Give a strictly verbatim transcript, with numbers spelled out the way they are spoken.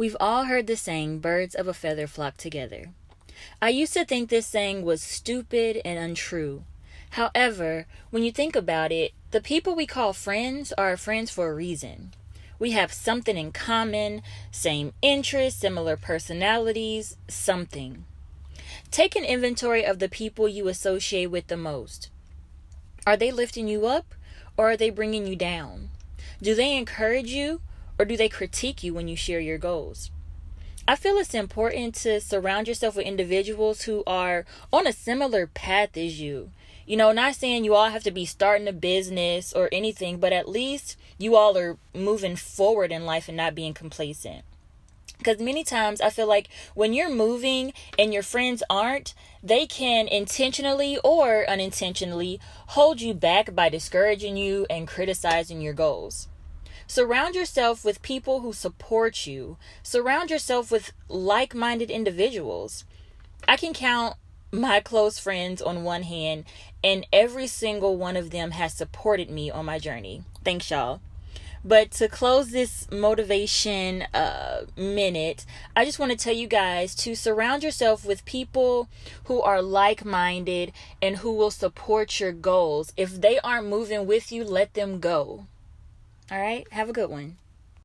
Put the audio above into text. We've all heard the saying, birds of a feather flock together. I used to think this saying was stupid and untrue. However, when you think about it, the people we call friends are friends for a reason. We have something in common, same interests, similar personalities, something. Take an inventory of the people you associate with the most. Are they lifting you up or are they bringing you down? Do they encourage you or do they critique you when you share your goals? I feel it's important to surround yourself with individuals who are on a similar path as you. You know, not saying you all have to be starting a business or anything, but at least you all are moving forward in life and not being complacent. Because many times I feel like when you're moving and your friends aren't, they can intentionally or unintentionally hold you back by discouraging you and criticizing your goals. Surround yourself with people who support you. Surround yourself with like-minded individuals. I can count my close friends on one hand, and every single one of them has supported me on my journey. Thanks, y'all. But to close this motivation uh, minute, I just want to tell you guys to surround yourself with people who are like-minded and who will support your goals. If they aren't moving with you, let them go. All right? Have a good one.